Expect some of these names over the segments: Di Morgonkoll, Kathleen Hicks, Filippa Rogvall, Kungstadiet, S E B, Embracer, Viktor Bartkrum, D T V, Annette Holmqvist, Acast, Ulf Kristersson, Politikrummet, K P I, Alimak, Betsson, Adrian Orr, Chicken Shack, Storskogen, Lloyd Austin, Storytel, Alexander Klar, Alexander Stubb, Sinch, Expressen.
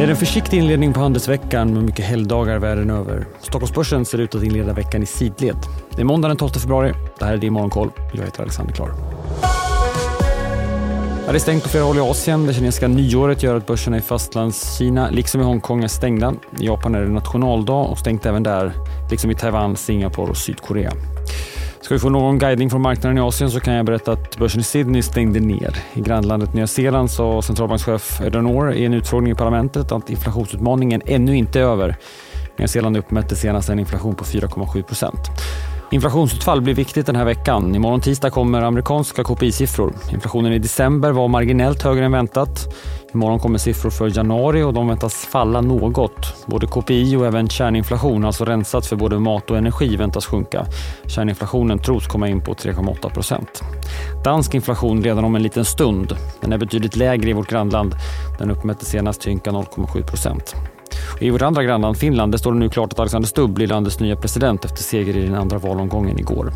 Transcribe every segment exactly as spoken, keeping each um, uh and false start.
Det är en försiktig inledning på handelsveckan med mycket helgdagar världen över. Stockholmsbörsen ser ut att inleda veckan i sidled. Det är måndag den tolfte februari. Det här är Di Morgonkoll. Jag heter Alexander Klar. Det är stängt på flera håll i Asien. Det kinesiska nyåret gör att börserna i fastlandskina, liksom i Hongkong, är stängda. I Japan är det nationaldag och stängt även där, liksom i Taiwan, Singapore och Sydkorea. Ska vi få någon guidning från marknaden i Asien så kan jag berätta att börsen i Sydney stängde ner. I grannlandet Nya Zeeland sa centralbankschef Adrian Orr i en utfrågning i parlamentet att inflationsutmaningen ännu inte är över. Nya Zeeland uppmätte senast en inflation på fyra komma sju procent. Inflationsutfall blir viktigt den här veckan. Imorgon tisdag kommer amerikanska K P I-siffror. Inflationen i december var marginellt högre än väntat. Imorgon kommer siffror för januari och de väntas falla något. Både K P I och även kärninflation, alltså rensat för både mat och energi, väntas sjunka. Kärninflationen tros komma in på tre komma åtta procent. Dansk inflation redan om en liten stund. Den är betydligt lägre i vårt grannland. Den uppmätte senast ynka noll komma sju procent. I vårt andra grannland Finland, det står det nu klart att Alexander Stubb blir landets nya president efter seger i den andra valomgången igår.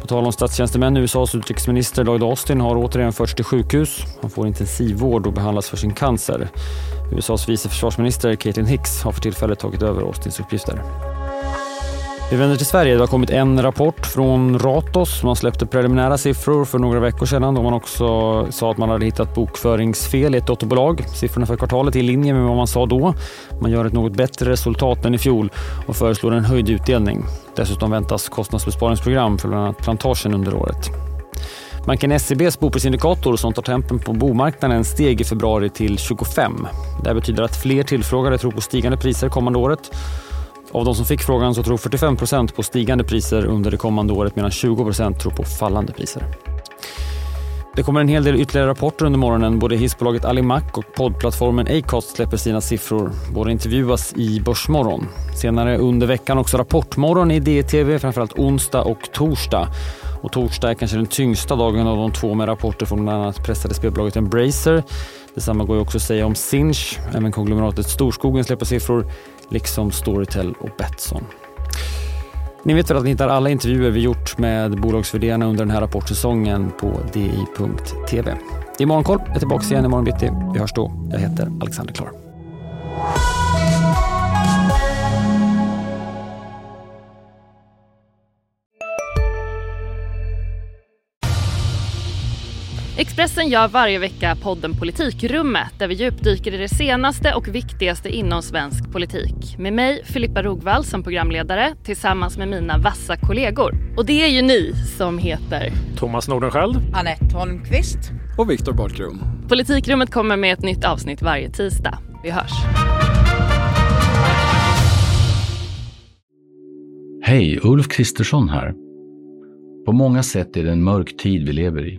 På tal om statstjänstemän, U S As utrikesminister Lloyd Austin har återigen förts till sjukhus. Han får intensivvård och behandlas för sin cancer. U S As vice försvarsminister Kathleen Hicks har för tillfället tagit över Austins uppgifter. Vi vänder till Sverige. Det har kommit en rapport från Ratos. Man släppte preliminära siffror för några veckor sedan då man också sa att man hade hittat bokföringsfel i ett dotterbolag. Siffrorna för kvartalet är i linje med vad man sa då. Man gör ett något bättre resultat än i fjol och föreslår en höjd utdelning. Dessutom väntas kostnadsbesparingsprogram för bland annat plantagen under året. Banken S E B:s boprisindikator som tar tempen på bomarknaden steg i februari till tjugofem. Det betyder att fler tillfrågade tror på stigande priser kommande året. Av de som fick frågan så tror fyrtiofem procent på stigande priser under det kommande året medan tjugo procent tror på fallande priser. Det kommer en hel del ytterligare rapporter under morgonen. Både hissbolaget Alimak och poddplattformen Acast släpper sina siffror. Båda intervjuas i Börsmorgon. Senare under veckan också Rapportmorgon i D T V, framförallt onsdag och torsdag. Och torsdag är kanske den tyngsta dagen av de två med rapporter från bland annat pressade spelbolaget Embracer. Detsamma går ju också att säga om Sinch. Även konglomeratet Storskogen släpper siffror, liksom Storytel och Betsson. Ni vet väl att ni hittar alla intervjuer vi gjort med bolagsvärderarna under den här rapportsäsongen på di punkt tv. I Morgonkoll är tillbaka igen imorgon bitti. Vi hörs då. Jag heter Alexander Klar. Expressen gör varje vecka podden Politikrummet där vi djupdyker i det senaste och viktigaste inom svensk politik. Med mig, Filippa Rogvall, som programledare tillsammans med mina vassa kollegor. Och det är ju ni som heter Thomas Nordenskjöld, Annette Holmqvist och Viktor Bartkrum. Politikrummet kommer med ett nytt avsnitt varje tisdag. Vi hörs. Hej, Ulf Kristersson här. På många sätt är det en mörk tid vi lever i.